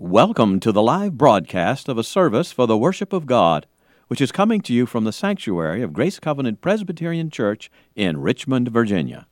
Welcome to the live broadcast of a service for the worship of God, which is coming to you from the sanctuary of Grace Covenant Presbyterian Church in Richmond, Virginia.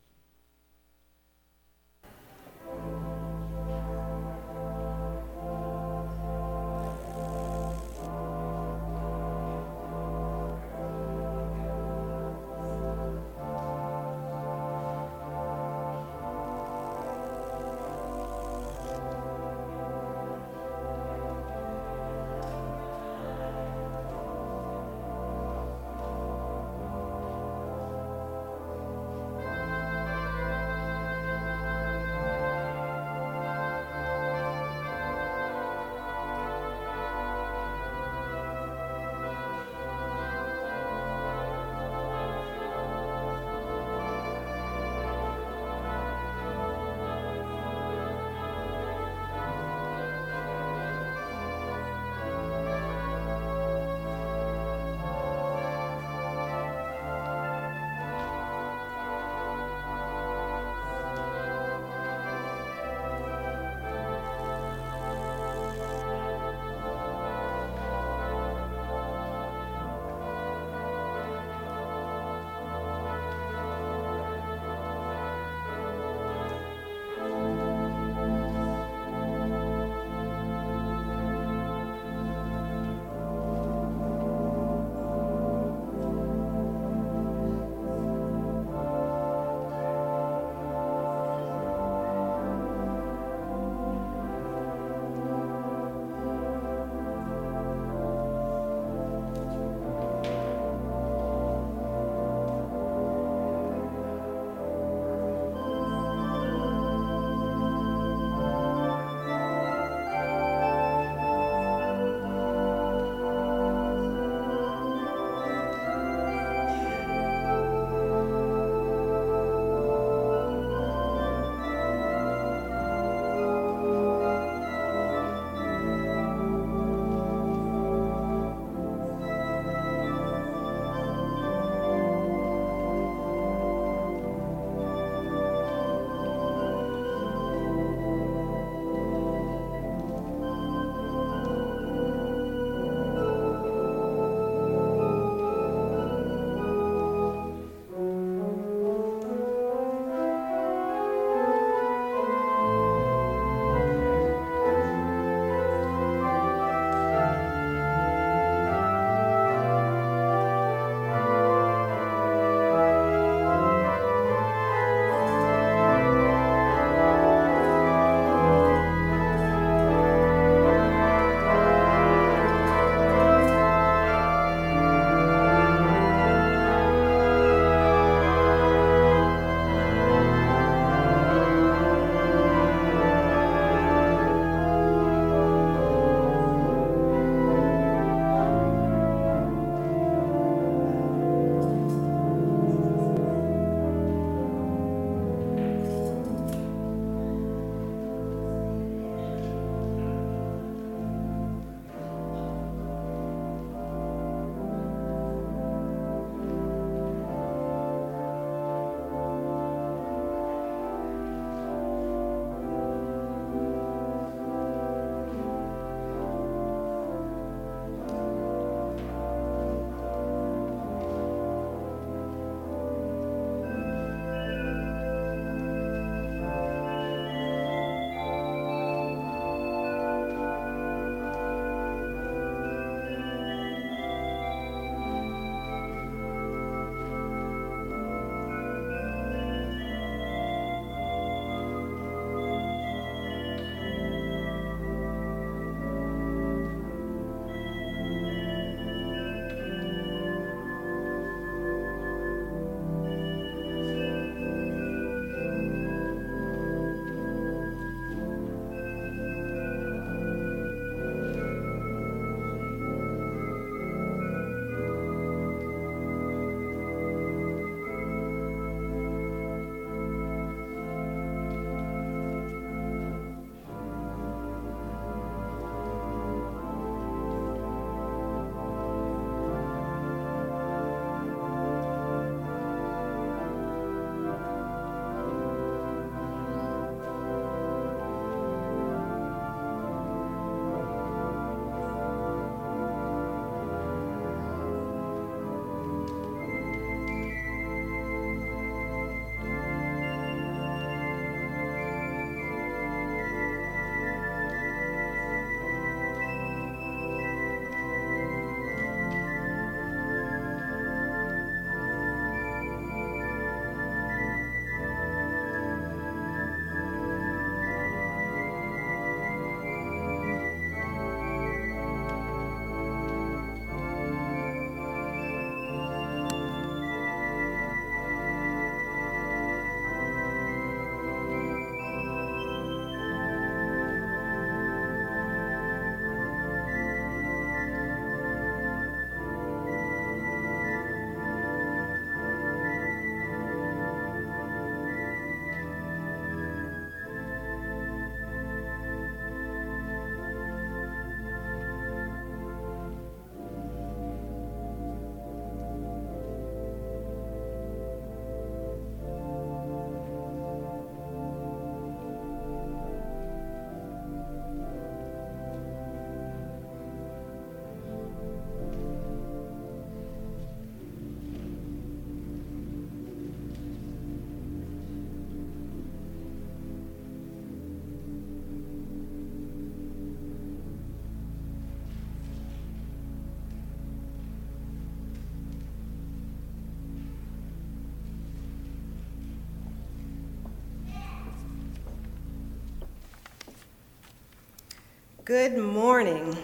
Good morning.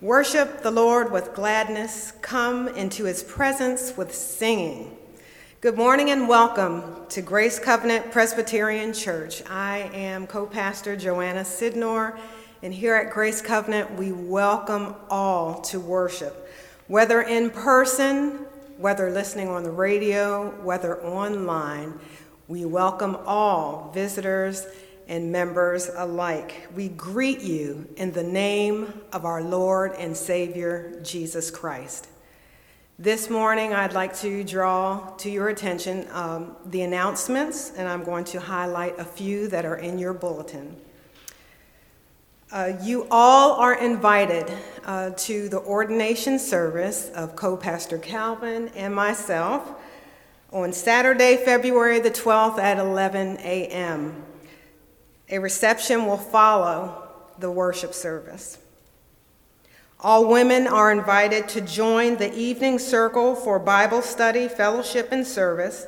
Worship the Lord with gladness. Come into his presence with singing. Good morning and welcome to Grace Covenant Presbyterian Church. I am co-pastor Joanna Sidnor, and here at Grace Covenant, we welcome all to worship, whether in person, whether listening on the radio, whether online. We welcome all visitors and members alike. We greet you in the name of our Lord and Savior, Jesus Christ. This morning, I'd like to draw to your attention the announcements, and I'm going to highlight a few that are in your bulletin. You all are invited to the ordination service of co-pastor Calvin and myself on Saturday, February the 12th at 11 a.m. A reception will follow the worship service. All women are invited to join the evening circle for Bible study, fellowship, and service.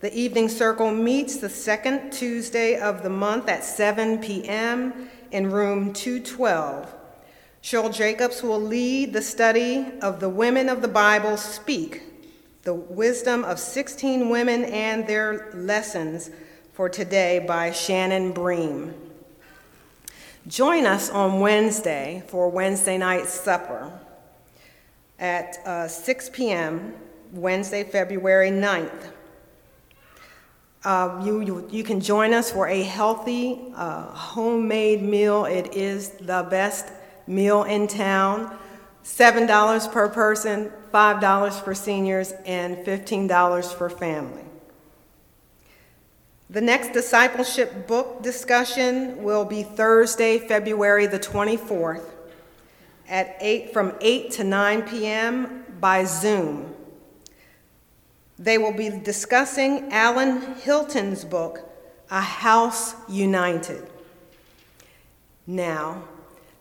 The evening circle meets the second Tuesday of the month at 7 p.m. in room 212. Cheryl Jacobs will lead the study of the Women of the Bible Speak, the wisdom of 16 women and their lessons for today by Shannon Bream. Join us on Wednesday for Wednesday night supper at 6 p.m., Wednesday, February 9th. You can join us for a healthy, homemade meal. It is the best meal in town. $7 per person, $5 for seniors, and $15 for family. The next discipleship book discussion will be Thursday, February the 24th at 8 from 8 to 9 p.m. by Zoom. They will be discussing Alan Hilton's book, A House United. Now,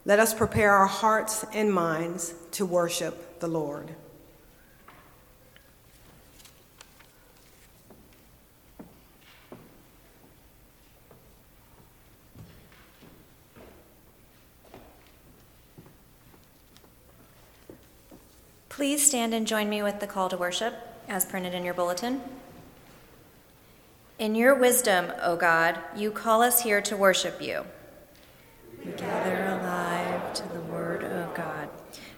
let us prepare our hearts and minds to worship the Lord. Please stand and join me with the call to worship, as printed in your bulletin. In your wisdom, O God, you call us here to worship you. We gather alive to the word of God.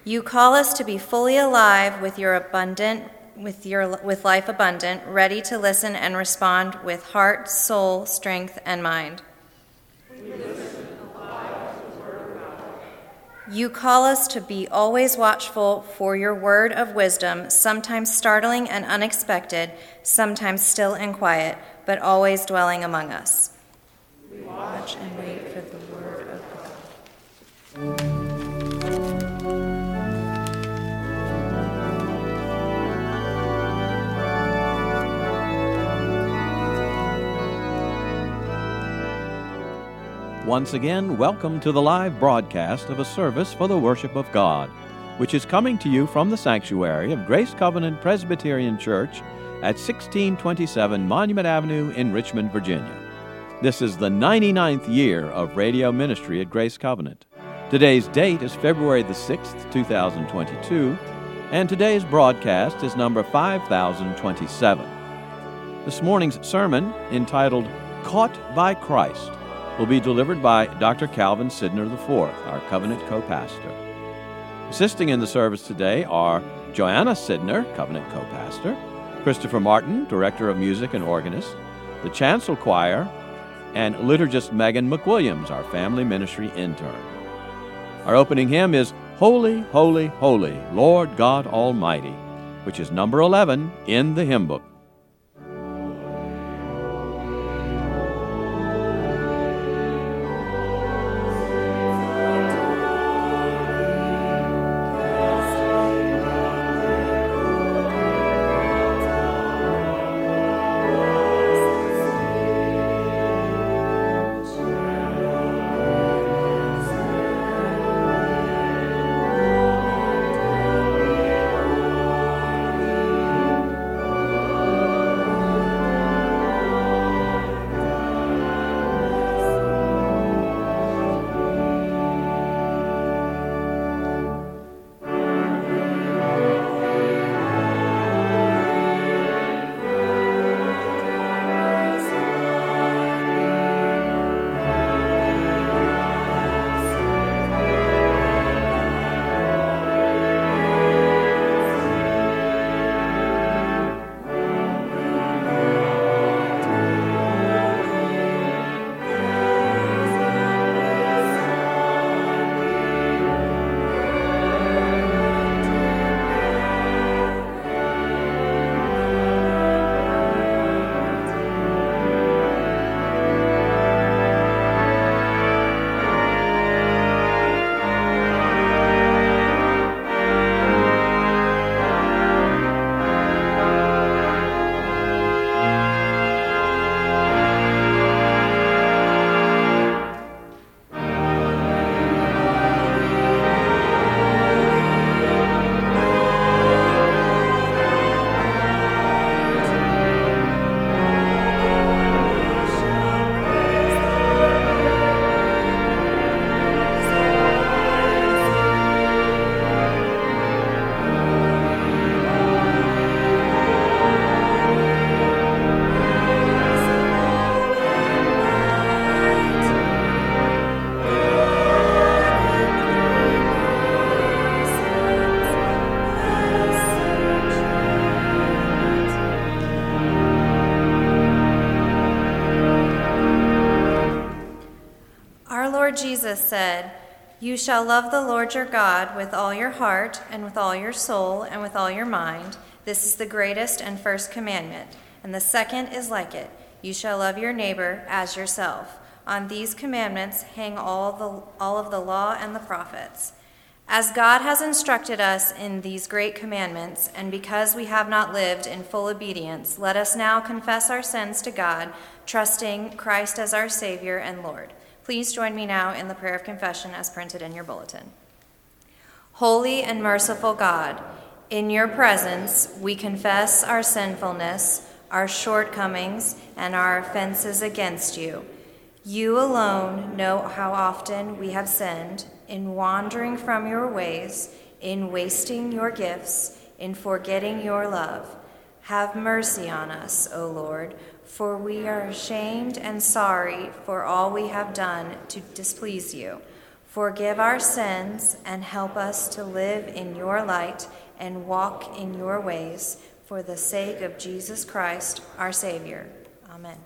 You call us to be fully alive with life abundant, ready to listen and respond with heart, soul, strength, and mind. We listen alive to the word of God. You call us to be always watchful for your word of wisdom, sometimes startling and unexpected, sometimes still and quiet, but always dwelling among us. We watch and wait for the word of God. Once again, welcome to the live broadcast of a service for the worship of God, which is coming to you from the sanctuary of Grace Covenant Presbyterian Church at 1627 Monument Avenue in Richmond, Virginia. This is the 99th year of radio ministry at Grace Covenant. Today's date is February the 6th, 2022, and today's broadcast is number 5027. This morning's sermon, entitled Caught by Christ, will be delivered by Dr. Calvin Sidnor IV, our Covenant co-pastor. Assisting in the service today are Joanna Sidnor, Covenant co-pastor, Christopher Martin, Director of Music and Organist, the Chancel Choir, and liturgist Megan McWilliams, our Family Ministry intern. Our opening hymn is Holy, Holy, Holy, Lord God Almighty, which is number 11 in the hymn book. said, "You shall love the Lord your God with all your heart and with all your soul and with all your mind. This is the greatest and first commandment. And the second is like it. You shall love your neighbor as yourself. On these commandments hang all of the law and the prophets." As God has instructed us in these great commandments, and because we have not lived in full obedience, let us now confess our sins to God, trusting Christ as our Savior and Lord. Please join me now in the prayer of confession as printed in your bulletin. Holy and merciful God, in your presence we confess our sinfulness, our shortcomings, and our offenses against you. You alone know how often we have sinned, in wandering from your ways, in wasting your gifts, in forgetting your love. Have mercy on us, O Lord, for we are ashamed and sorry for all we have done to displease you. Forgive our sins and help us to live in your light and walk in your ways, for the sake of Jesus Christ, our Savior. Amen.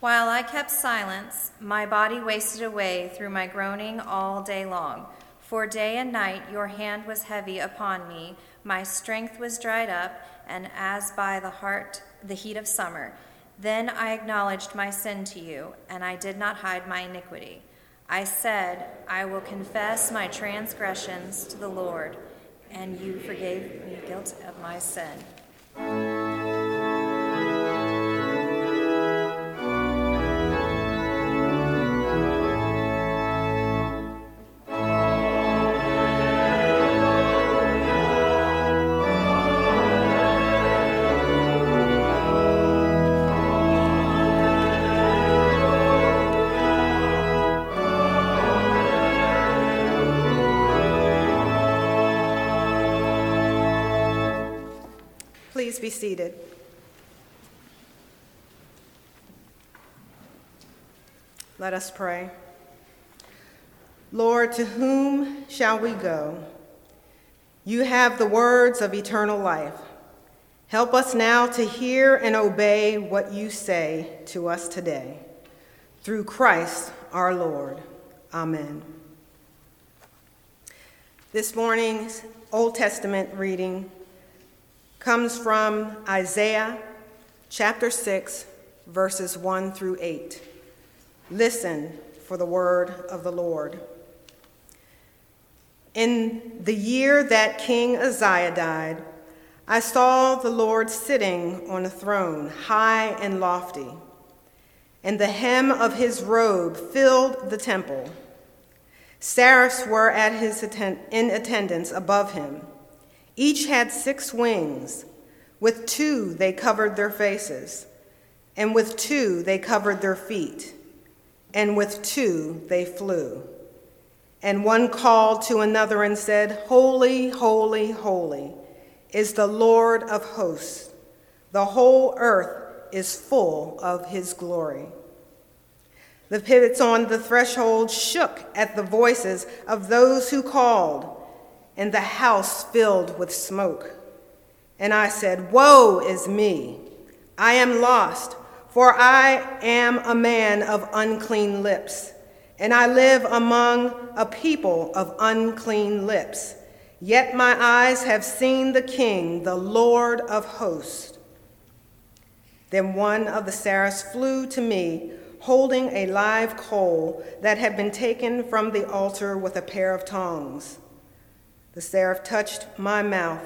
While I kept silence, my body wasted away through my groaning all day long. For day and night your hand was heavy upon me, my strength was dried up, and as by the heat of summer. Then I acknowledged my sin to you, and I did not hide my iniquity. I said, I will confess my transgressions to the Lord, and you forgave me the guilt of my sin. Please be seated. Let us pray. Lord, to whom shall we go? You have the words of eternal life. Help us now to hear and obey what you say to us today. Through Christ our Lord. Amen. This morning's Old Testament reading comes from Isaiah chapter 6, verses 1 through 8. Listen for the word of the Lord. In the year that King Uzziah died, I saw the Lord sitting on a throne, high and lofty, and the hem of his robe filled the temple. Seraphs were in attendance above him. Each had 6 wings. With 2 they covered their faces, and with 2 they covered their feet, and with 2 they flew. And one called to another and said, Holy, holy, holy is the Lord of hosts. The whole earth is full of his glory. The pivots on the threshold shook at the voices of those who called, and the house filled with smoke. And I said, Woe is me! I am lost, for I am a man of unclean lips, and I live among a people of unclean lips. Yet my eyes have seen the King, the Lord of hosts. Then one of the seraphs flew to me, holding a live coal that had been taken from the altar with a pair of tongs. The seraph touched my mouth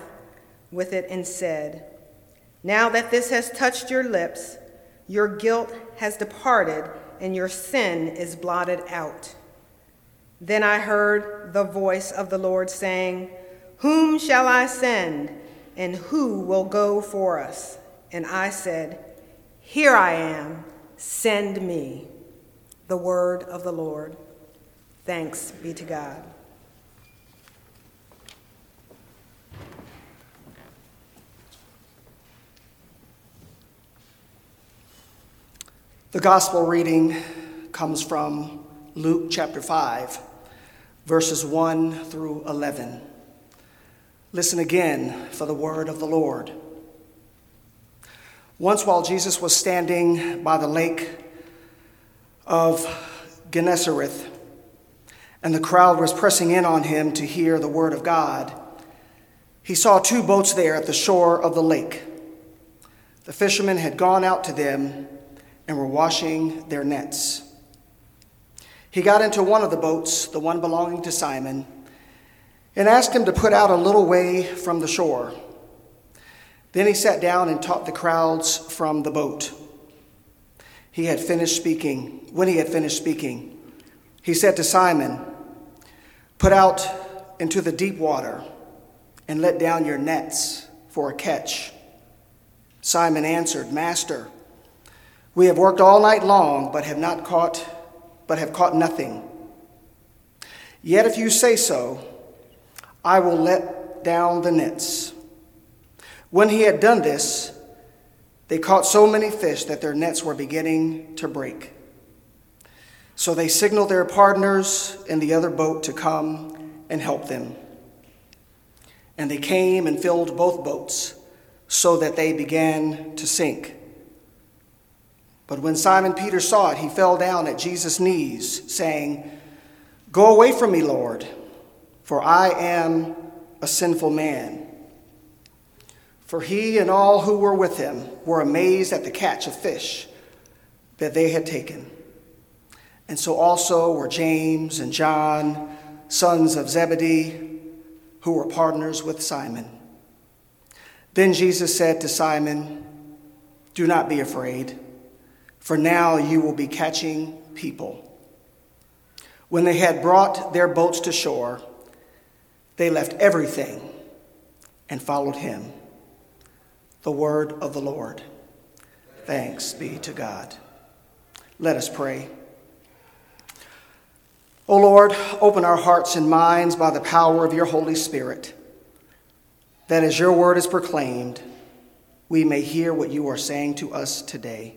with it and said, Now that this has touched your lips, your guilt has departed and your sin is blotted out. Then I heard the voice of the Lord saying, Whom shall I send and who will go for us? And I said, Here I am, send me. The word of the Lord. Thanks be to God. The gospel reading comes from Luke chapter 5, verses 1 through 11. Listen again for the word of the Lord. Once while Jesus was standing by the lake of Gennesareth, and the crowd was pressing in on him to hear the word of God, he saw two boats there at the shore of the lake. The fishermen had gone out to them and were washing their nets. He got into one of the boats, the one belonging to Simon, and asked him to put out a little way from the shore. Then he sat down and taught the crowds from the boat. When he had finished speaking, he said to Simon, Put out into the deep water and let down your nets for a catch. Simon answered, Master, we have worked all night long, but have caught nothing. Yet if you say so, I will let down the nets. When he had done this, they caught so many fish that their nets were beginning to break. So they signaled their partners in the other boat to come and help them. And they came and filled both boats so that they began to sink. But when Simon Peter saw it, he fell down at Jesus' knees, saying, Go away from me, Lord, for I am a sinful man. For he and all who were with him were amazed at the catch of fish that they had taken. And so also were James and John, sons of Zebedee, who were partners with Simon. Then Jesus said to Simon, Do not be afraid. For now you will be catching people. When they had brought their boats to shore, they left everything and followed him. The word of the Lord. Thanks be to God. Let us pray. O Lord, open our hearts and minds by the power of your Holy Spirit, that as your word is proclaimed, we may hear what you are saying to us today.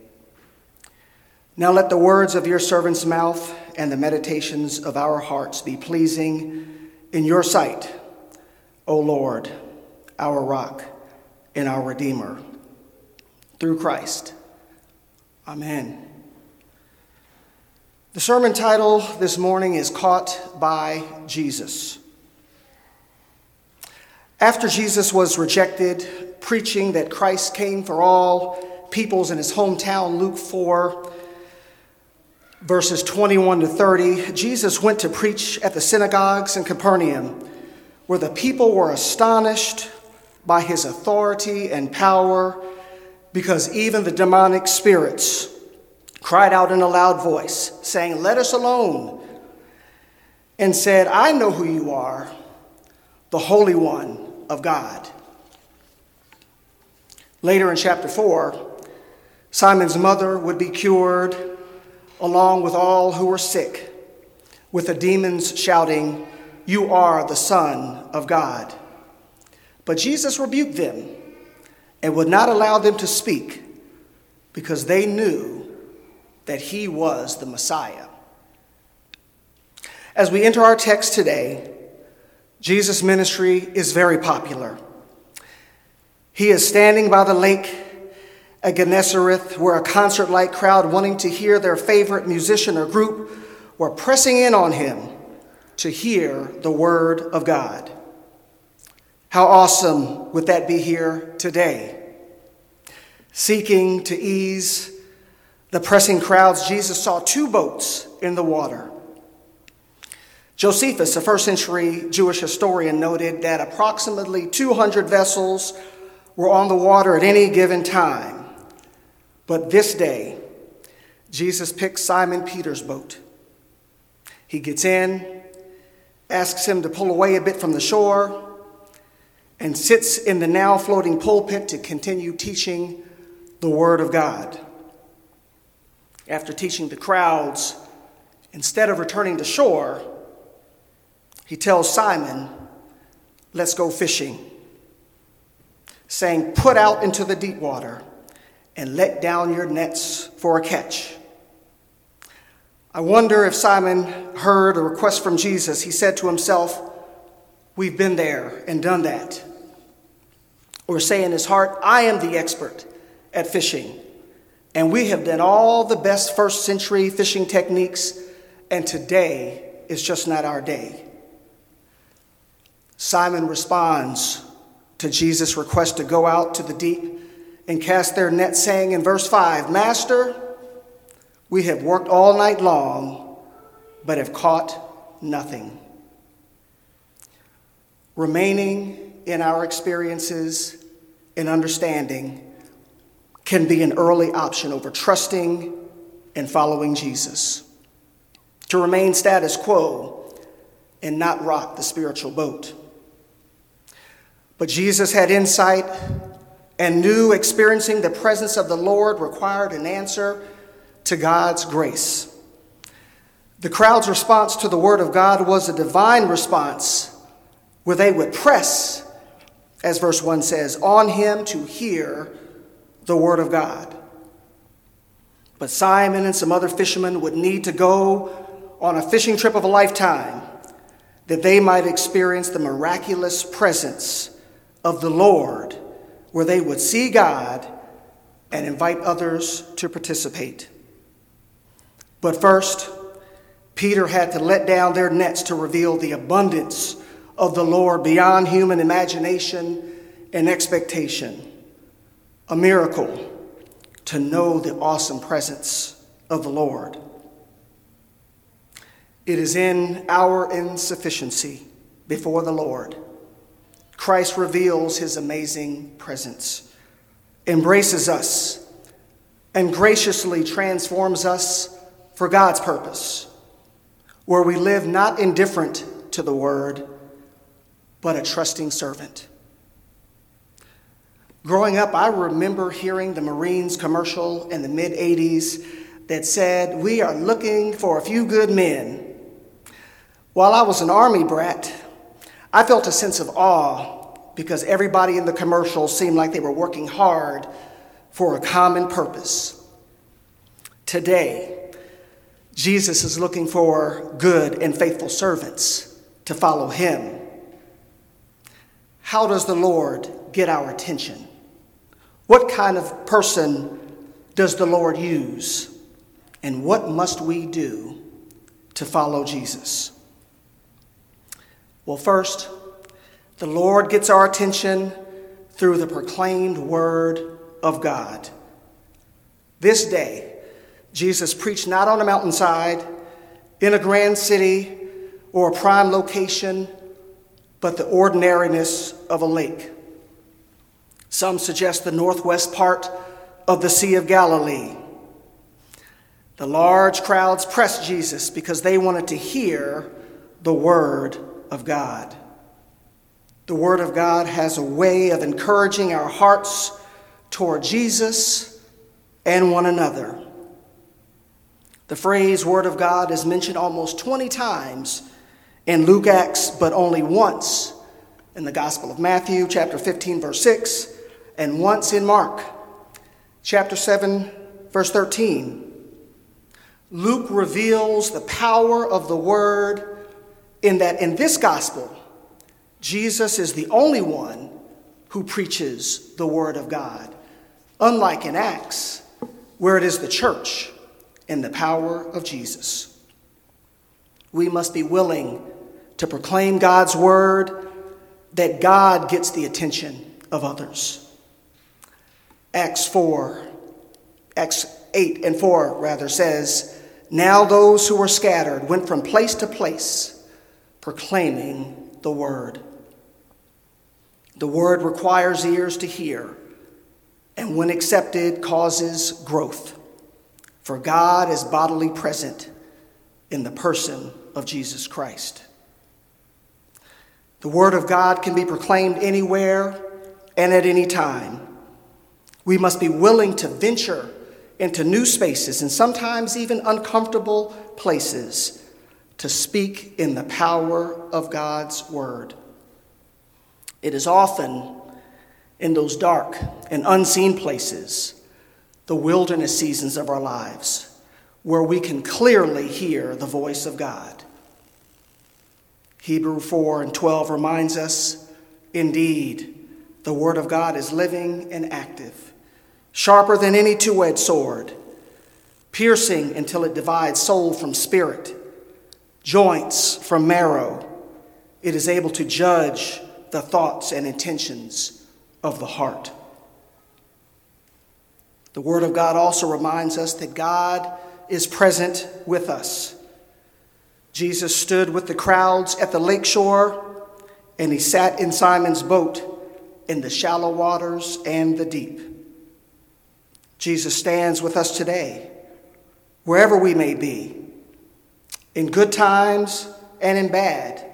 Now let the words of your servant's mouth and the meditations of our hearts be pleasing in your sight, O Lord, our rock and our Redeemer. Through Christ. Amen. The sermon title this morning is Caught by Jesus. After Jesus was rejected, preaching that Christ came for all peoples in his hometown, Luke 4, Verses 21 to 30, Jesus went to preach at the synagogues in Capernaum, where the people were astonished by his authority and power, because even the demonic spirits cried out in a loud voice, saying, Let us alone, and said, I know who you are, the Holy One of God. Later in chapter 4, Simon's mother would be cured, along with all who were sick, with the demons shouting, You are the Son of God. But Jesus rebuked them and would not allow them to speak, because they knew that he was the Messiah. As we enter our text today, Jesus' ministry is very popular. He is standing by the lake at Gennesareth, where a concert-like crowd wanting to hear their favorite musician or group were pressing in on him to hear the word of God. How awesome would that be here today? Seeking to ease the pressing crowds, Jesus saw two boats in the water. Josephus, a first-century Jewish historian, noted that approximately 200 vessels were on the water at any given time. But this day, Jesus picks Simon Peter's boat. He gets in, asks him to pull away a bit from the shore, and sits in the now floating pulpit to continue teaching the Word of God. After teaching the crowds, instead of returning to shore, he tells Simon, "Let's go fishing," saying, "Put out into the deep water and let down your nets for a catch." I wonder if Simon heard a request from Jesus. He said to himself, "We've been there and done that." Or say in his heart, "I am the expert at fishing, and we have done all the best first century fishing techniques, and today is just not our day." Simon responds to Jesus' request to go out to the deep and cast their net, saying in verse 5, "Master, we have worked all night long, but have caught nothing." Remaining in our experiences and understanding can be an early option over trusting and following Jesus. To remain status quo and not rock the spiritual boat. But Jesus had insight and knew experiencing the presence of the Lord required an answer to God's grace. The crowd's response to the word of God was a divine response where they would press, as verse 1 says, on him to hear the word of God. But Simon and some other fishermen would need to go on a fishing trip of a lifetime that they might experience the miraculous presence of the Lord, where they would see God and invite others to participate. But first, Peter had to let down their nets to reveal the abundance of the Lord beyond human imagination and expectation. A miracle to know the awesome presence of the Lord. It is in our insufficiency before the Lord Christ reveals his amazing presence, embraces us, and graciously transforms us for God's purpose, where we live not indifferent to the word, but a trusting servant. Growing up, I remember hearing the Marines commercial in the mid-'80s that said, "We are looking for a few good men." While I was an Army brat, I felt a sense of awe because everybody in the commercial seemed like they were working hard for a common purpose. Today, Jesus is looking for good and faithful servants to follow him. How does the Lord get our attention? What kind of person does the Lord use? And what must we do to follow Jesus? Well, first, the Lord gets our attention through the proclaimed word of God. This day, Jesus preached not on a mountainside, in a grand city, or a prime location, but the ordinariness of a lake. Some suggest the northwest part of the Sea of Galilee. The large crowds pressed Jesus because they wanted to hear the word of God. The word of God has a way of encouraging our hearts toward Jesus and one another. The phrase word of God is mentioned almost 20 times in Luke, Acts, but only once in the Gospel of Matthew, chapter 15, verse 6. And once in Mark, chapter 7, verse 13. Luke reveals the power of the word in that in this gospel, Jesus is the only one who preaches the word of God, unlike in Acts, where it is the church and the power of Jesus. We must be willing to proclaim God's word that God gets the attention of others. Acts 8 and 4 says, "Now those who were scattered went from place to place, proclaiming the word." The word requires ears to hear, and when accepted, causes growth. For God is bodily present in the person of Jesus Christ. The Word of God can be proclaimed anywhere and at any time. We must be willing to venture into new spaces and sometimes even uncomfortable places to speak in the power of God's Word. It is often in those dark and unseen places, the wilderness seasons of our lives, where we can clearly hear the voice of God. Hebrews 4:12 reminds us, indeed, the word of God is living and active, sharper than any two-edged sword, piercing until it divides soul from spirit, joints from marrow. It is able to judge the thoughts and intentions of the heart. The Word of God also reminds us that God is present with us. Jesus stood with the crowds at the lakeshore, and he sat in Simon's boat in the shallow waters and the deep. Jesus stands with us today, wherever we may be, in good times and in bad,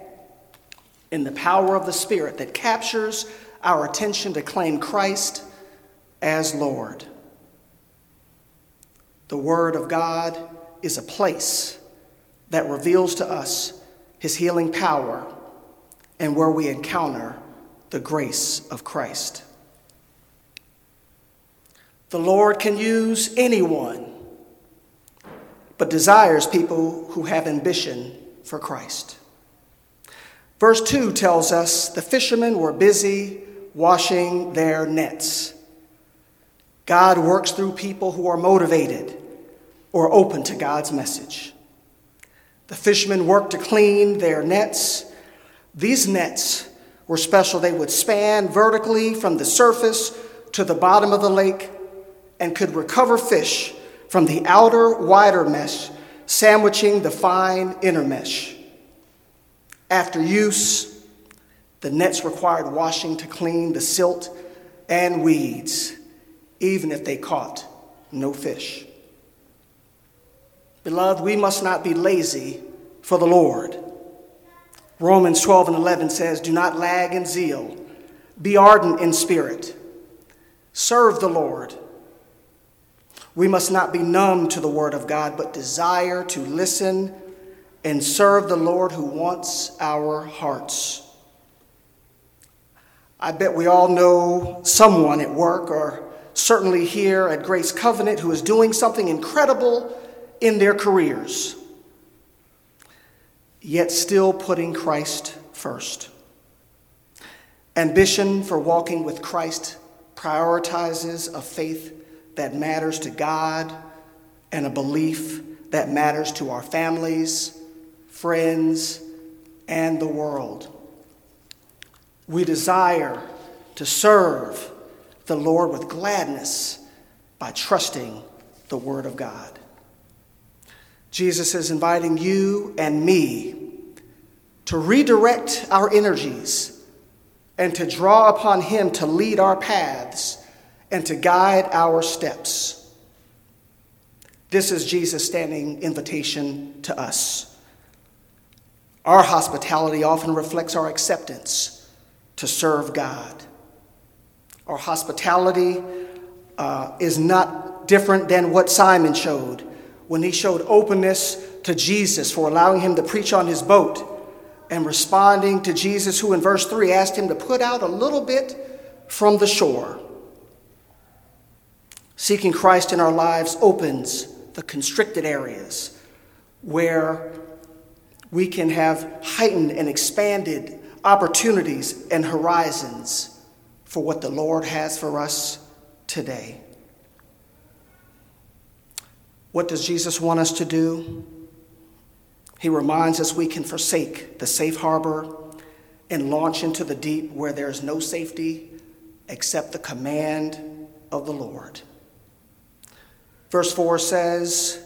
in the power of the Spirit that captures our attention to claim Christ as Lord. The Word of God is a place that reveals to us his healing power and where we encounter the grace of Christ. The Lord can use anyone, but desires people who have ambition for Christ. Verse 2 tells us the fishermen were busy washing their nets. God works through people who are motivated or open to God's message. The fishermen worked to clean their nets. These nets were special. They would span vertically from the surface to the bottom of the lake and could recover fish from the outer, wider mesh, sandwiching the fine inner mesh. After use, the nets required washing to clean the silt and weeds, even if they caught no fish. Beloved, we must not be lazy for the Lord. Romans 12:11 says, do not lag in zeal. Be ardent in spirit. Serve the Lord. We must not be numb to the word of God, but desire to listen and serve the Lord who wants our hearts. I bet we all know someone at work, or certainly here at Grace Covenant, who is doing something incredible in their careers, yet still putting Christ first. Ambition for walking with Christ prioritizes a faith that matters to God and a belief that matters to our families, friends, and the world. We desire to serve the Lord with gladness by trusting the Word of God. Jesus is inviting you and me to redirect our energies and to draw upon him to lead our paths and to guide our steps. This is Jesus' standing invitation to us. Our hospitality often reflects our acceptance to serve God. Our hospitality is not different than what Simon showed when he showed openness to Jesus for allowing him to preach on his boat and responding to Jesus, who in verse 3 asked him to put out a little bit from the shore. Seeking Christ in our lives opens the constricted areas where we can have heightened and expanded opportunities and horizons for what the Lord has for us today. What does Jesus want us to do? He reminds us we can forsake the safe harbor and launch into the deep where there is no safety except the command of the Lord. Verse 4 says,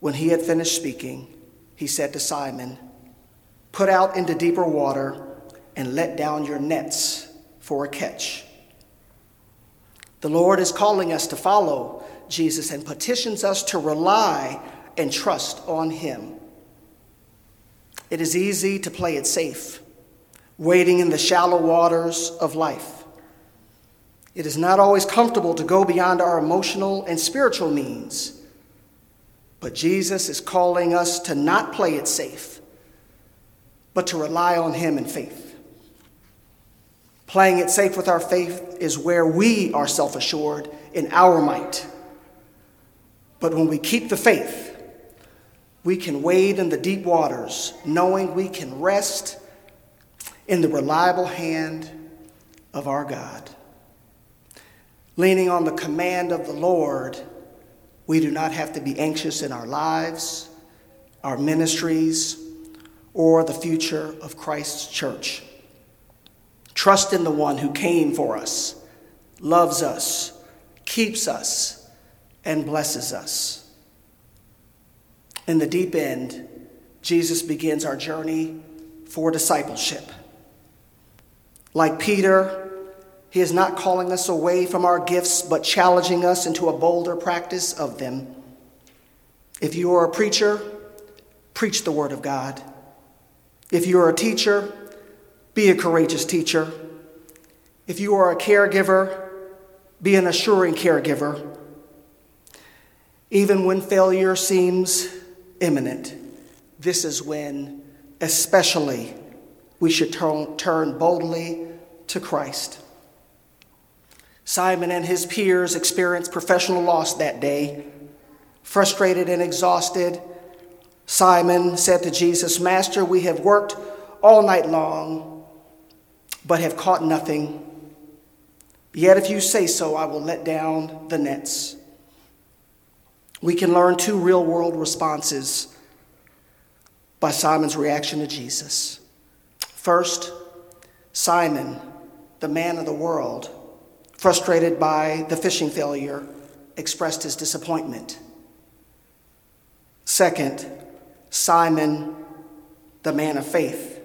when he had finished speaking, he said to Simon, put out into deeper water and let down your nets for a catch. The Lord is calling us to follow Jesus and petitions us to rely and trust on him. It is easy to play it safe wading in the shallow waters of life. It is not always comfortable to go beyond our emotional and spiritual means, but Jesus is calling us to not play it safe, but to rely on him in faith. Playing it safe with our faith is where we are self-assured in our might. But when we keep the faith, we can wade in the deep waters, knowing we can rest in the reliable hand of our God. Leaning on the command of the Lord, we do not have to be anxious in our lives, our ministries, or the future of Christ's church. Trust in the one who came for us, loves us, keeps us, and blesses us. In the deep end, Jesus begins our journey for discipleship. Like Peter, he is not calling us away from our gifts, but challenging us into a bolder practice of them. If you are a preacher, preach the word of God. If you are a teacher, be a courageous teacher. If you are a caregiver, be an assuring caregiver. Even when failure seems imminent, this is when, especially, we should turn boldly to Christ. Simon and his peers experienced professional loss that day. Frustrated and exhausted, Simon said to Jesus, "Master, we have worked all night long, but have caught nothing. Yet if you say so, I will let down the nets." We can learn two real-world responses by Simon's reaction to Jesus. First, Simon, the man of the world, frustrated by the fishing failure, expressed his disappointment. Second, Simon, the man of faith,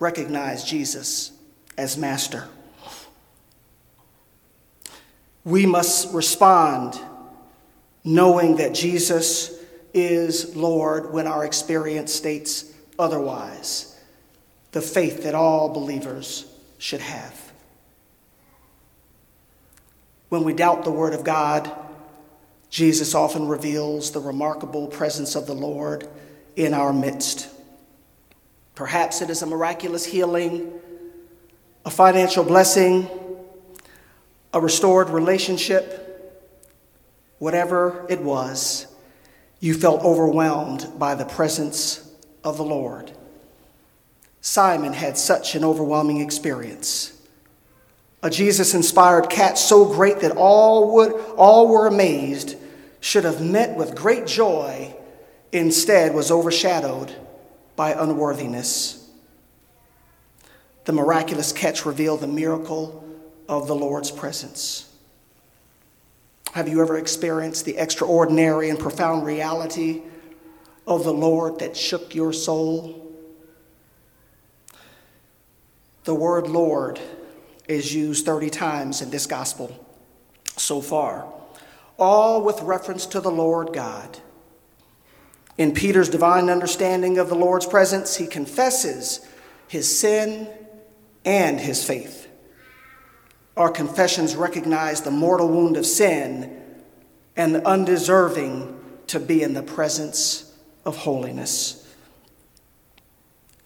recognized Jesus as master. We must respond knowing that Jesus is Lord when our experience states otherwise, the faith that all believers should have. When we doubt the word of God, Jesus often reveals the remarkable presence of the Lord in our midst. Perhaps it is a miraculous healing, a financial blessing, a restored relationship. Whatever it was, you felt overwhelmed by the presence of the Lord. Simon had such an overwhelming experience. A Jesus-inspired catch so great that all were amazed, should have met with great joy, instead was overshadowed by unworthiness. The miraculous catch revealed the miracle of the Lord's presence. Have you ever experienced the extraordinary and profound reality of the Lord that shook your soul? The word Lord is used 30 times in this gospel so far, all with reference to the Lord God. In Peter's divine understanding of the Lord's presence, he confesses his sin and his faith. Our confessions recognize the mortal wound of sin and the undeserving to be in the presence of holiness.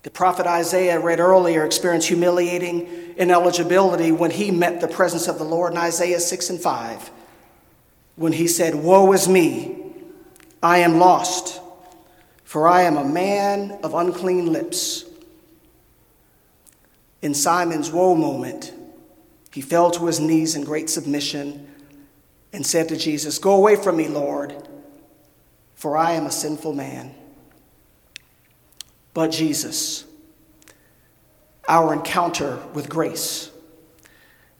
The prophet Isaiah read earlier experienced humiliating ineligibility when he met the presence of the Lord in Isaiah 6:5, when he said, "Woe is me, I am lost, for I am a man of unclean lips." In Simon's woe moment, he fell to his knees in great submission and said to Jesus, "Go away from me, Lord, for I am a sinful man." But Jesus, our encounter with grace,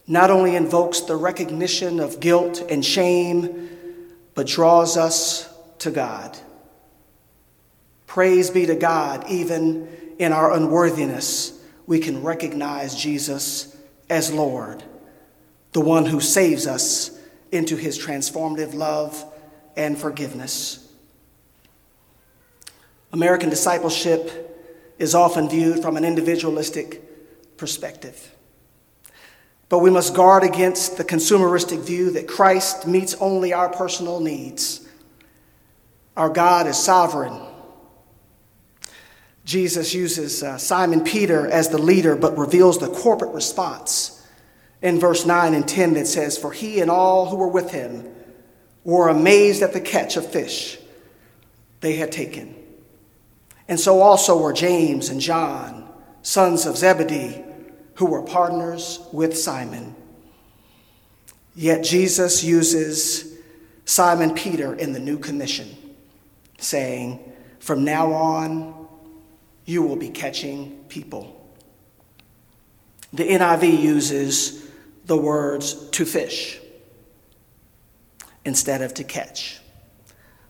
not only invokes the recognition of guilt and shame, but draws us to God. Praise be to God, even in our unworthiness, we can recognize Jesus as Lord, the one who saves us into his transformative love and forgiveness. American discipleship is often viewed from an individualistic perspective. But we must guard against the consumeristic view that Christ meets only our personal needs. Our God is sovereign. Jesus uses Simon Peter as the leader, but reveals the corporate response in verse 9 and 10 that says, "For he and all who were with him were amazed at the catch of fish they had taken. And so also were James and John, sons of Zebedee, who were partners with Simon." Yet Jesus uses Simon Peter in the new commission, saying, "From now on, you will be catching people." The NIV uses the words "to fish" instead of "to catch."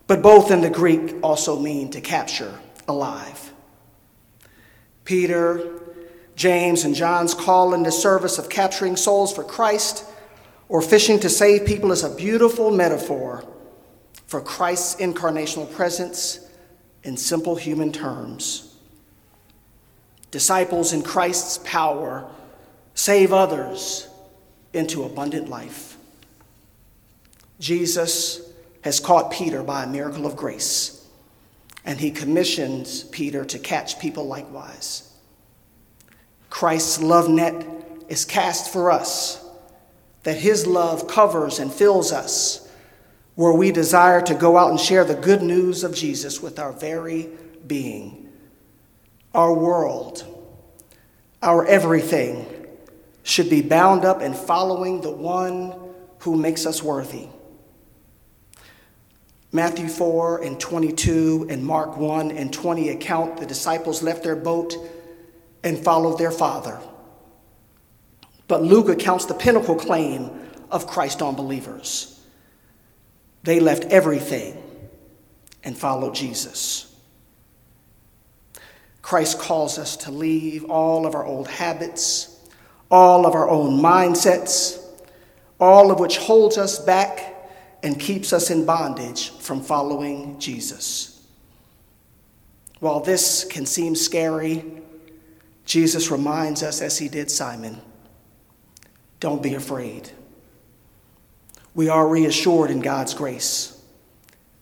But both in the Greek also mean to capture alive. Peter, James, and John's call into service of capturing souls for Christ or fishing to save people is a beautiful metaphor for Christ's incarnational presence in simple human terms. Disciples in Christ's power save others into abundant life. Jesus has caught Peter by a miracle of grace, and he commissions Peter to catch people likewise. Christ's love net is cast for us, that his love covers and fills us where we desire to go out and share the good news of Jesus with our very being. Our world, our everything, should be bound up in following the one who makes us worthy. Matthew 4 and 22 and Mark 1 and 20 account the disciples left their boat and followed their Father. But Luke accounts the pinnacle claim of Christ on believers. They left everything and followed Jesus. Christ calls us to leave all of our old habits, all of our own mindsets, all of which holds us back and keeps us in bondage from following Jesus. While this can seem scary, Jesus reminds us, as he did Simon, don't be afraid. We are reassured in God's grace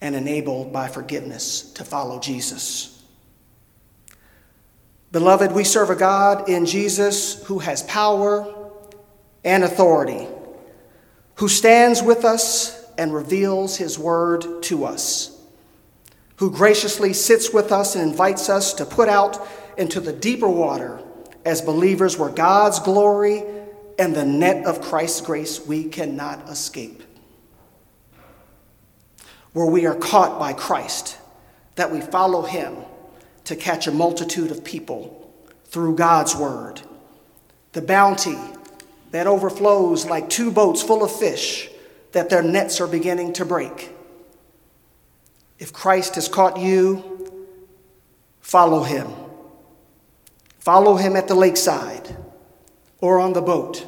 and enabled by forgiveness to follow Jesus. Beloved, we serve a God in Jesus who has power and authority, who stands with us and reveals his word to us, who graciously sits with us and invites us to put out into the deeper water as believers where God's glory and the net of Christ's grace we cannot escape, where we are caught by Christ, that we follow him to catch a multitude of people through God's word, the bounty that overflows like two boats full of fish that their nets are beginning to break. If Christ has caught you, follow him. Follow him at the lakeside or on the boat.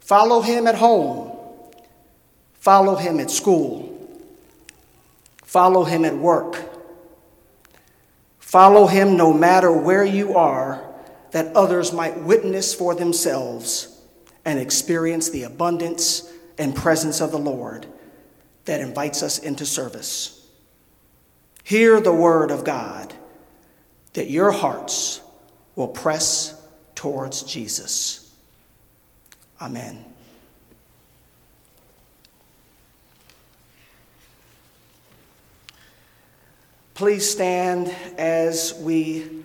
Follow him at home. Follow him at school. Follow him at work. Follow him no matter where you are, that others might witness for themselves and experience the abundance and presence of the Lord that invites us into service. Hear the word of God, that your hearts will press towards Jesus. Amen. Please stand as we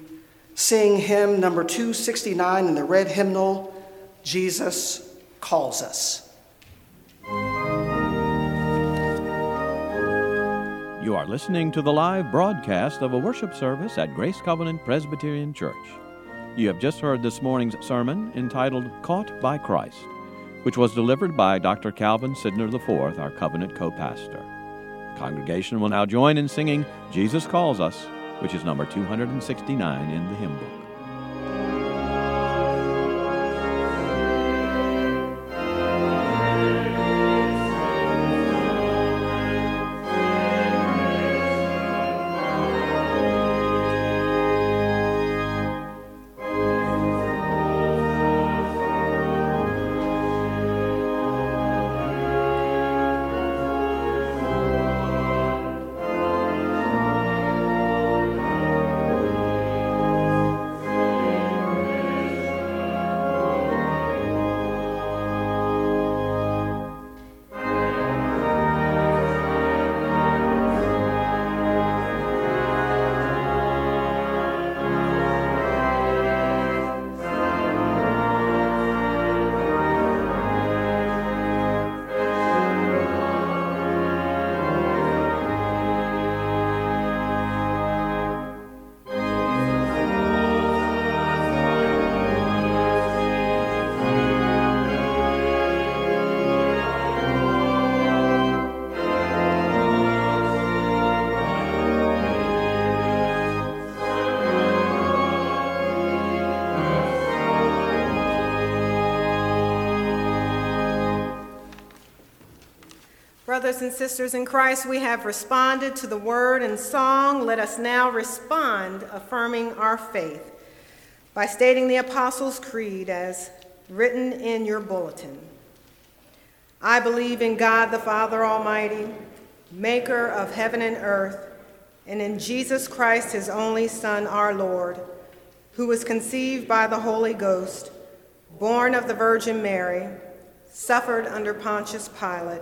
sing hymn number 269 in the red hymnal, Jesus Calls Us. You are listening to the live broadcast of a worship service at Grace Covenant Presbyterian Church. You have just heard this morning's sermon entitled Caught by Christ, which was delivered by Dr. Calvin Sidnor IV, our covenant co-pastor. The congregation will now join in singing Jesus Calls Us, which is number 269 in the hymn book. Brothers and sisters in Christ, we have responded to the word and song. Let us now respond, affirming our faith, by stating the Apostles' Creed as written in your bulletin. I believe in God the Father Almighty, maker of heaven and earth, and in Jesus Christ, his only Son, our Lord, who was conceived by the Holy Ghost, born of the Virgin Mary, suffered under Pontius Pilate,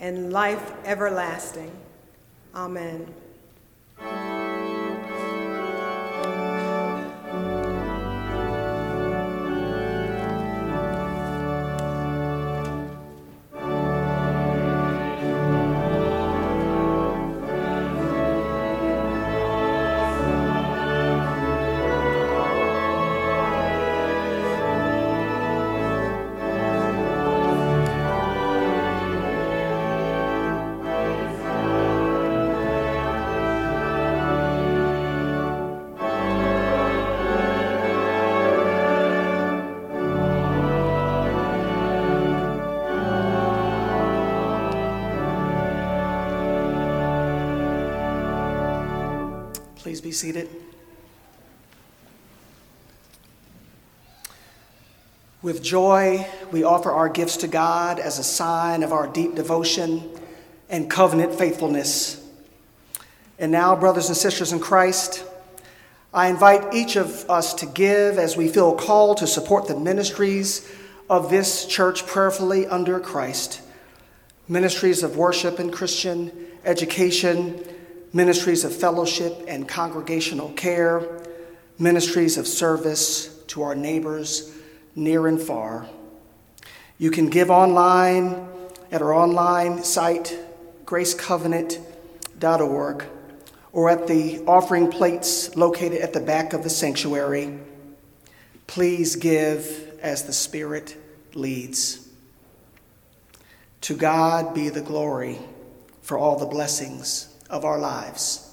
and life everlasting. Amen. Please be seated. With joy, we offer our gifts to God as a sign of our deep devotion and covenant faithfulness. And now, brothers and sisters in Christ, I invite each of us to give as we feel called to support the ministries of this church prayerfully under Christ. Ministries of worship and Christian education, ministries of fellowship and congregational care, ministries of service to our neighbors near and far. You can give online at our online site, gracecovenant.org, or at the offering plates located at the back of the sanctuary. Please give as the Spirit leads. To God be the glory for all the blessings of our lives.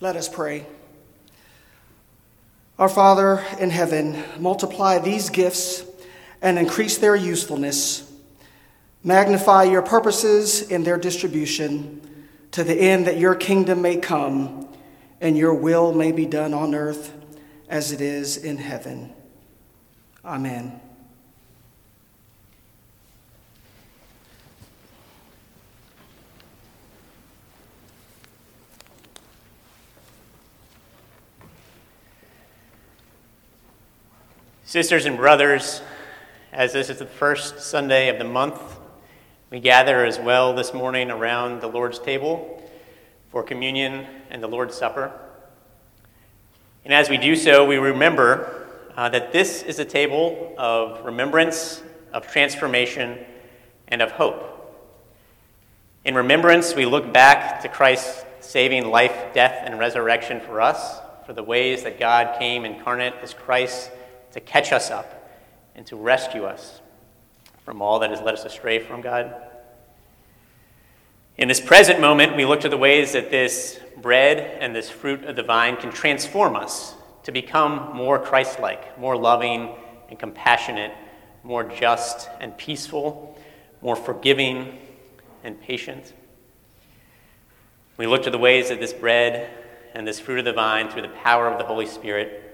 Let us pray. Our Father in heaven, multiply these gifts and increase their usefulness. Magnify your purposes in their distribution, to the end that your kingdom may come and your will may be done on earth as it is in heaven. Amen. Sisters and brothers, as this is the first Sunday of the month, we gather as well this morning around the Lord's table for communion and the Lord's Supper. And as we do so, we remember that this is a table of remembrance, of transformation, and of hope. In remembrance, we look back to Christ's saving life, death, and resurrection for us, for the ways that God came incarnate as Christ to catch us up and to rescue us from all that has led us astray from God. In this present moment, we look to the ways that this bread and this fruit of the vine can transform us to become more Christ-like, more loving and compassionate, more just and peaceful, more forgiving and patient. We look to the ways that this bread and this fruit of the vine, through the power of the Holy Spirit,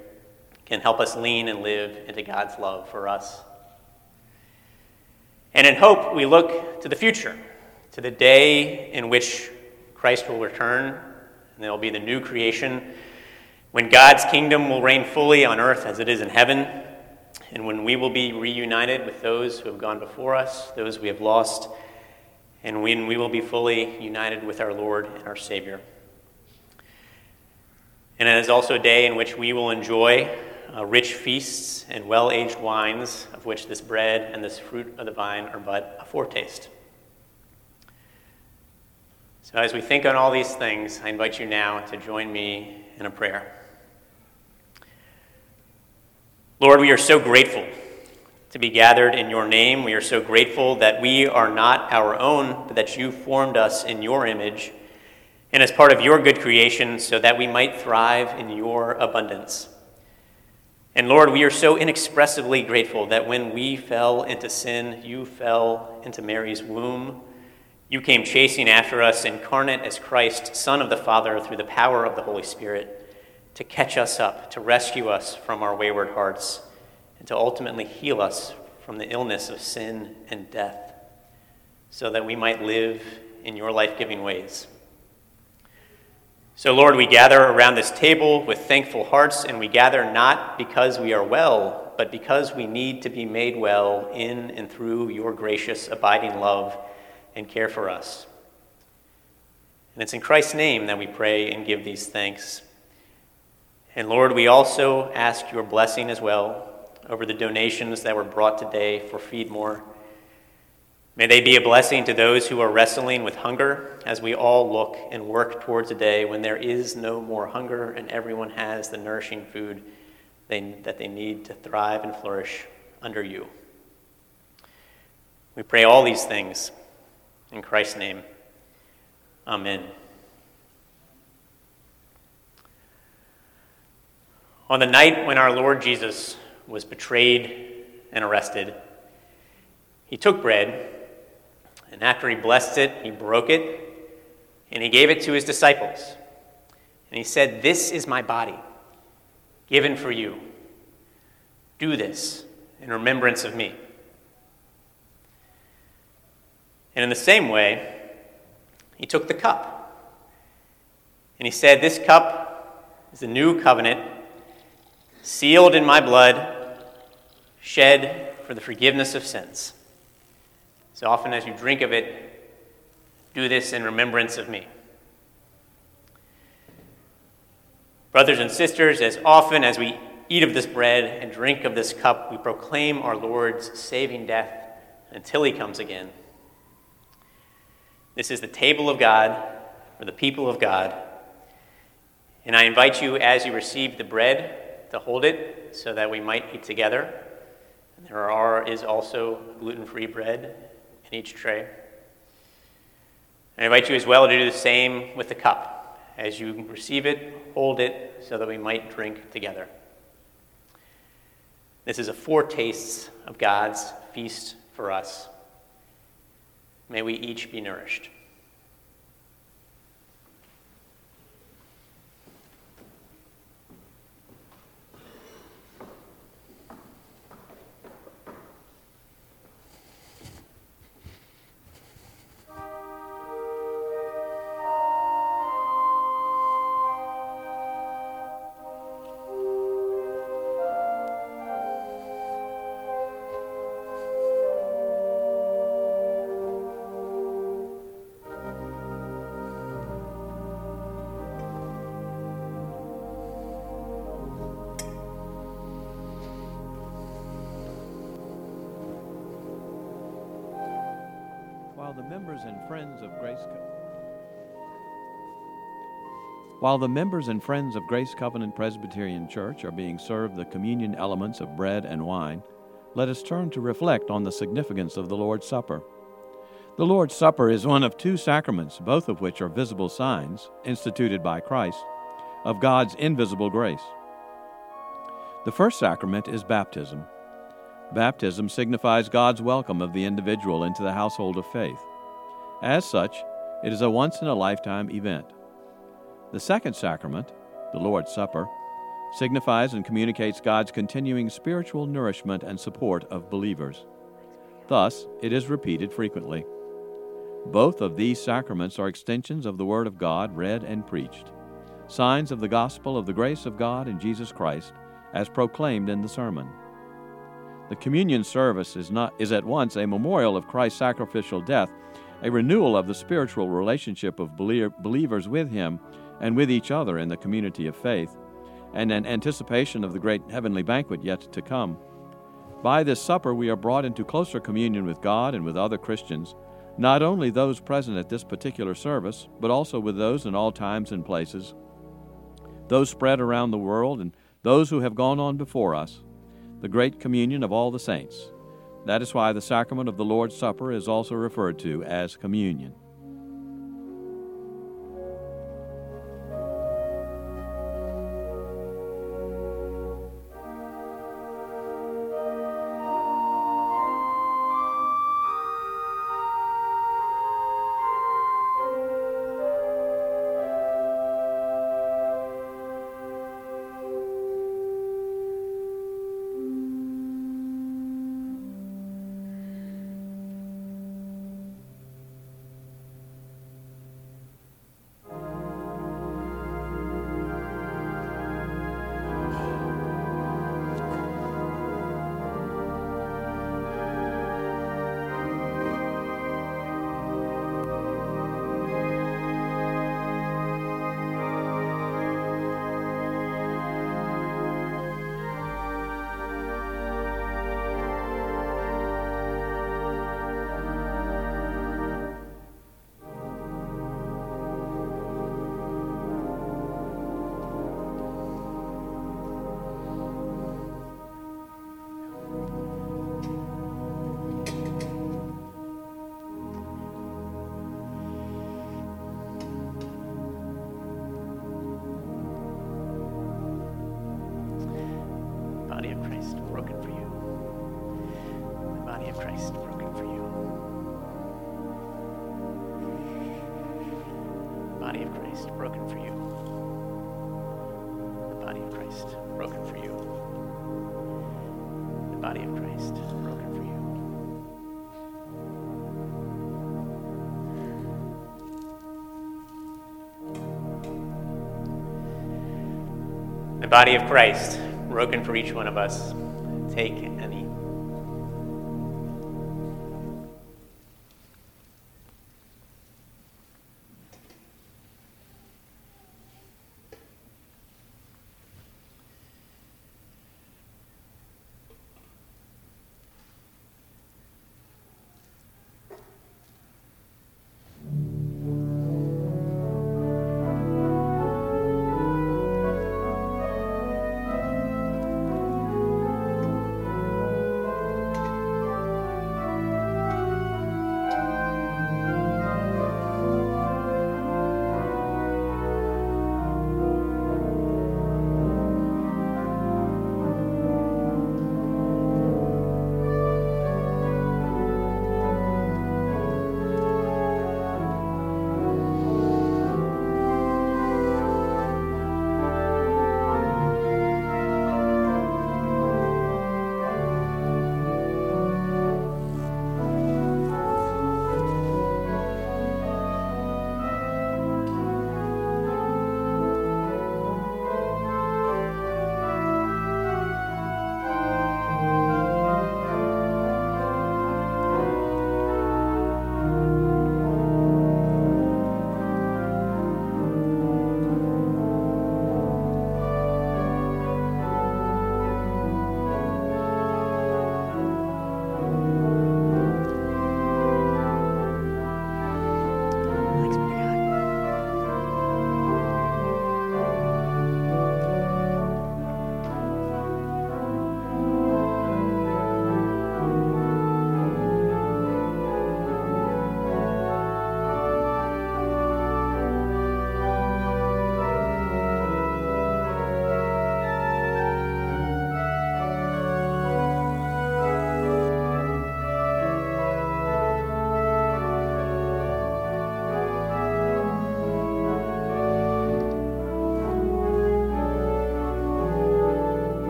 can help us lean and live into God's love for us. And in hope, we look to the future, to the day in which Christ will return, and there will be the new creation, when God's kingdom will reign fully on earth as it is in heaven, and when we will be reunited with those who have gone before us, those we have lost, and when we will be fully united with our Lord and our Savior. And it is also a day in which we will enjoy rich feasts and well-aged wines, of which this bread and this fruit of the vine are but a foretaste. So as we think on all these things, I invite you now to join me in a prayer. Lord, we are so grateful to be gathered in your name. We are so grateful that we are not our own, but that you formed us in your image and as part of your good creation, so that we might thrive in your abundance. And Lord, we are so inexpressibly grateful that when we fell into sin, you fell into Mary's womb. You came chasing after us, incarnate as Christ, Son of the Father, through the power of the Holy Spirit, to catch us up, to rescue us from our wayward hearts, and to ultimately heal us from the illness of sin and death, so that we might live in your life-giving ways. So, Lord, we gather around this table with thankful hearts, and we gather not because we are well, but because we need to be made well in and through your gracious, abiding love and care for us. And it's in Christ's name that we pray and give these thanks. And, Lord, we also ask your blessing as well over the donations that were brought today for Feed More. May they be a blessing to those who are wrestling with hunger as we all look and work towards a day when there is no more hunger and everyone has the nourishing food that they need to thrive and flourish under you. We pray all these things in Christ's name. Amen. On the night when our Lord Jesus was betrayed and arrested, he took bread, and after he blessed it, he broke it, and he gave it to his disciples. And he said, "This is my body, given for you. Do this in remembrance of me." And in the same way, he took the cup, and he said, "This cup is the new covenant, sealed in my blood, shed for the forgiveness of sins. So often as you drink of it, do this in remembrance of me." Brothers and sisters, as often as we eat of this bread and drink of this cup, we proclaim our Lord's saving death until he comes again. This is the table of God for the people of God. And I invite you, as you receive the bread, to hold it so that we might eat together. And there is also gluten-free bread in each tray. I invite you as well to do the same with the cup As you receive it, hold it, so that we might drink together. This is a foretaste of God's feast for us. May we each be nourished. While the members and friends of Grace Covenant Presbyterian Church are being served the communion elements of bread and wine, let us turn to reflect on the significance of the Lord's Supper. The Lord's Supper is one of two sacraments, both of which are visible signs, instituted by Christ, of God's invisible grace. The first sacrament is baptism. Baptism signifies God's welcome of the individual into the household of faith. As such, it is a once-in-a-lifetime event. The second sacrament, the Lord's Supper, signifies and communicates God's continuing spiritual nourishment and support of believers. Thus, it is repeated frequently. Both of these sacraments are extensions of the Word of God read and preached, signs of the gospel of the grace of God in Jesus Christ as proclaimed in the sermon. The communion service is at once a memorial of Christ's sacrificial death, a renewal of the spiritual relationship of believers with Him and with each other in the community of faith, and an anticipation of the great heavenly banquet yet to come. By this supper we are brought into closer communion with God and with other Christians, not only those present at this particular service, but also with those in all times and places, those spread around the world, and those who have gone on before us, the great communion of all the saints. That is why the sacrament of the Lord's Supper is also referred to as communion. The body of Christ, broken for each one of us. Take and eat.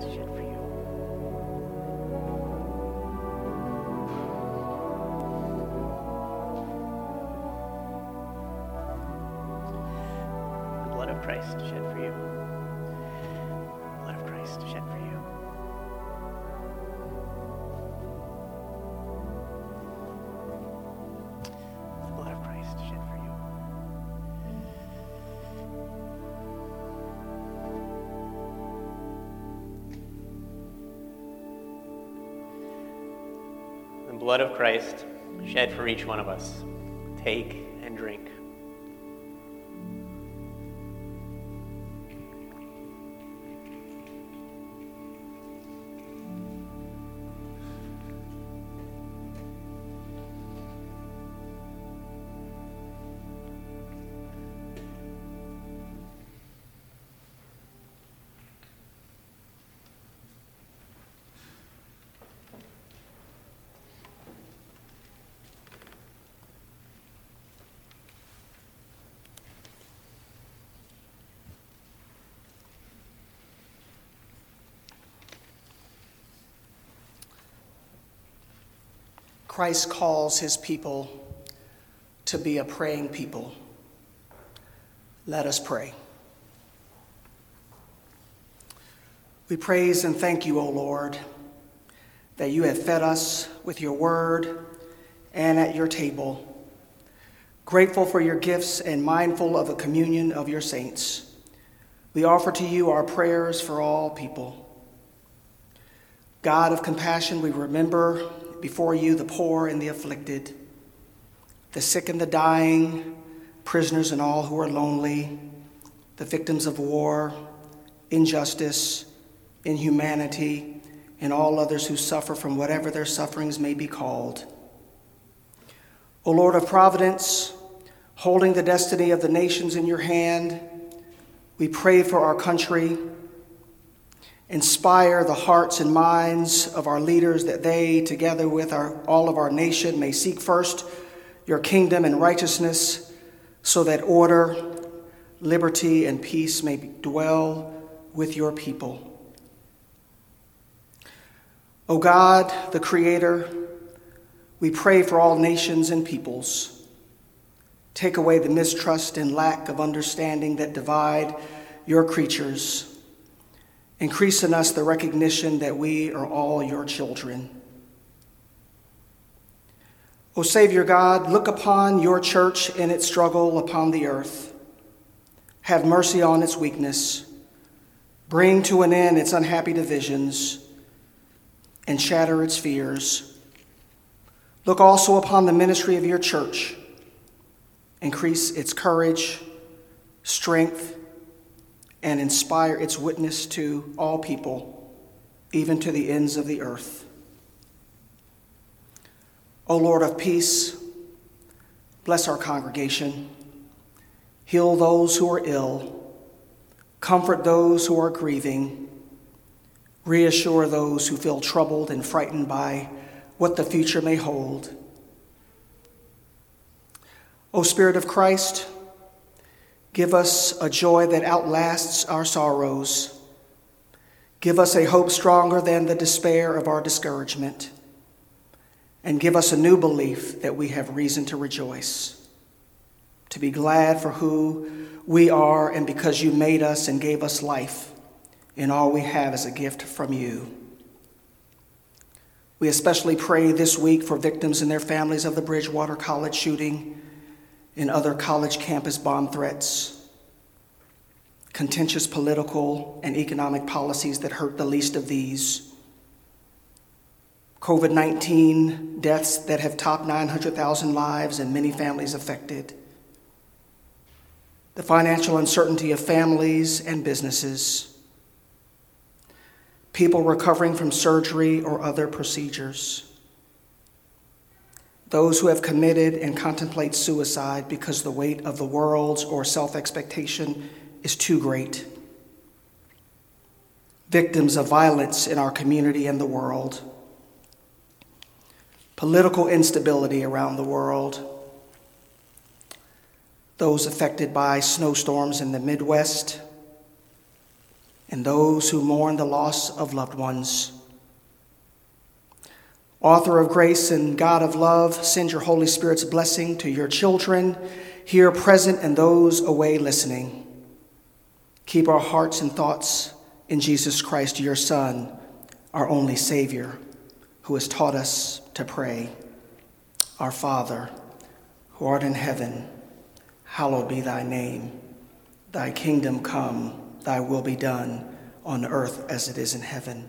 decision for you. The blood of Christ shed for you. The blood of Christ shed for you. Blood of Christ shed for each one of us. Take and drink. Christ calls his people to be a praying people. Let us pray. We praise and thank you, O Lord, that you have fed us with your word and at your table, grateful for your gifts and mindful of the communion of your saints. We offer to you our prayers for all people. God of compassion, we remember before you the poor and the afflicted, the sick and the dying, prisoners and all who are lonely, the victims of war, injustice, inhumanity, and all others who suffer from whatever their sufferings may be called. O Lord of Providence, holding the destiny of the nations in your hand, we pray for our country. Inspire the hearts and minds of our leaders that they, together with all of our nation, may seek first your kingdom and righteousness, so that order, liberty, and peace may dwell with your people. O God, the Creator, we pray for all nations and peoples. Take away the mistrust and lack of understanding that divide your creatures. Increase in us the recognition that we are all your children. O Savior God, look upon your church in its struggle upon the earth. Have mercy on its weakness. Bring to an end its unhappy divisions and shatter its fears. Look also upon the ministry of your church. Increase its courage, strength, and inspire its witness to all people, even to the ends of the earth. O Lord of peace, bless our congregation. Heal those who are ill. Comfort those who are grieving. Reassure those who feel troubled and frightened by what the future may hold. O Spirit of Christ, give us a joy that outlasts our sorrows. Give us a hope stronger than the despair of our discouragement. And give us a new belief that we have reason to rejoice, to be glad for who we are and because you made us and gave us life, and all we have is a gift from you. We especially pray this week for victims and their families of the Bridgewater College shooting and other college campus bomb threats, contentious political and economic policies that hurt the least of these, COVID-19 deaths that have topped 900,000 lives and many families affected, the financial uncertainty of families and businesses, people recovering from surgery or other procedures, those who have committed and contemplate suicide because the weight of the world's or self-expectation is too great. Victims of violence in our community and the world. Political instability around the world. Those affected by snowstorms in the Midwest. and those who mourn the loss of loved ones. Author of grace and God of love, send your Holy Spirit's blessing to your children, here present and those away listening. Keep our hearts and thoughts in Jesus Christ, your Son, our only Savior, who has taught us to pray. Our Father, who art in heaven, hallowed be thy name. Thy kingdom come, thy will be done, on earth as it is in heaven.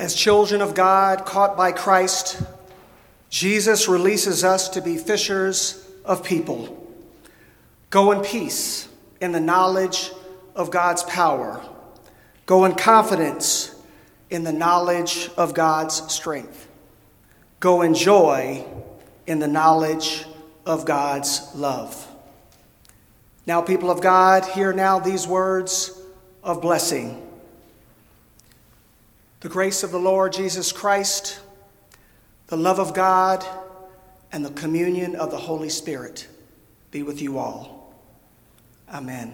As children of God, caught by Christ, Jesus releases us to be fishers of people. Go in peace in the knowledge of God's power. Go in confidence in the knowledge of God's strength. Go in joy in the knowledge of God's love. Now, people of God, hear now these words of blessing. The grace of the Lord Jesus Christ, the love of God, and the communion of the Holy Spirit be with you all. Amen.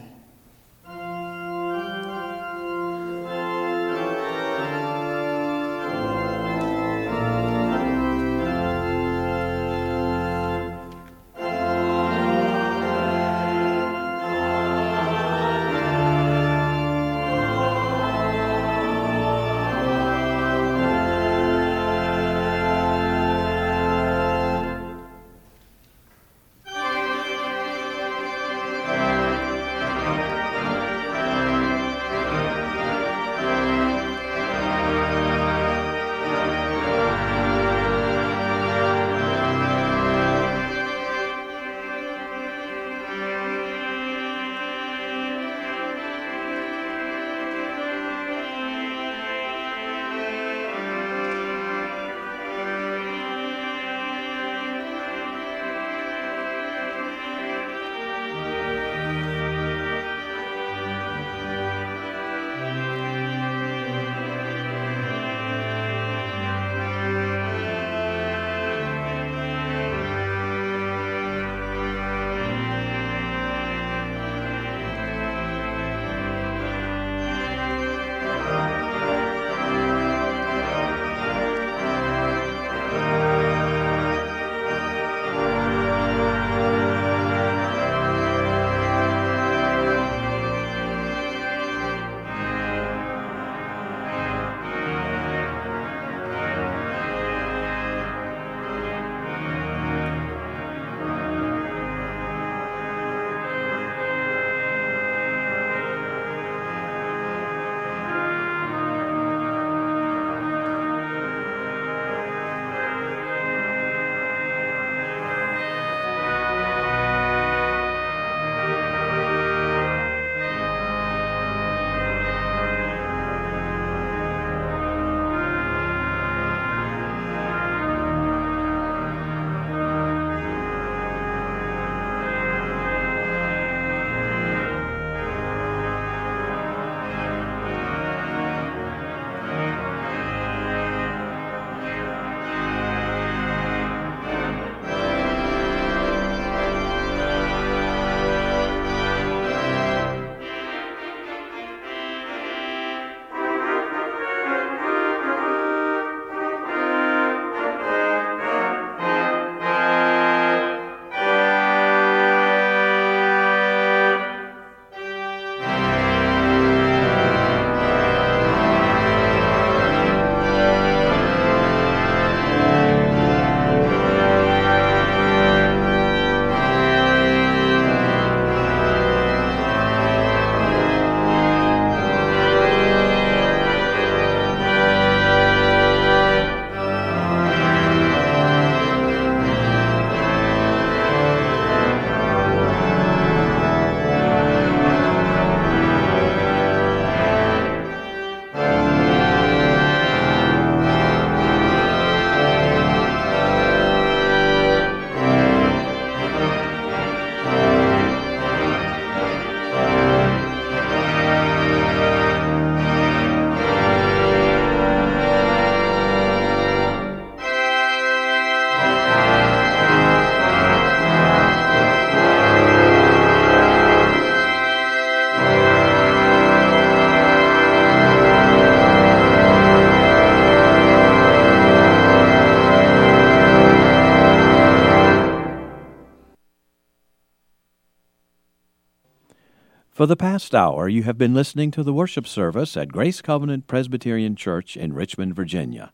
For the past hour, you have been listening to the worship service at Grace Covenant Presbyterian Church in Richmond, Virginia.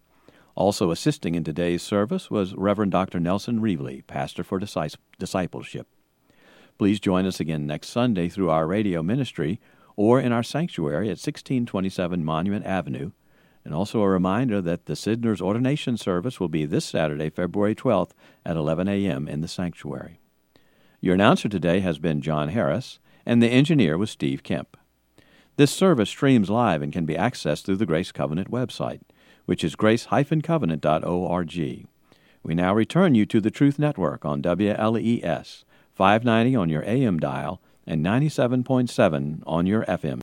Also assisting in today's service was Reverend Dr. Nelson Reevely, pastor for discipleship. Please join us again next Sunday through our radio ministry or in our sanctuary at 1627 Monument Avenue. And also a reminder that the Sidnor's ordination service will be this Saturday, February 12th at 11 a.m. in the sanctuary. Your announcer today has been John Harris, and the engineer was Steve Kemp. This service streams live and can be accessed through the Grace Covenant website, which is grace-covenant.org. We now return you to the Truth Network on WLES, 590 on your AM dial and 97.7 on your FM.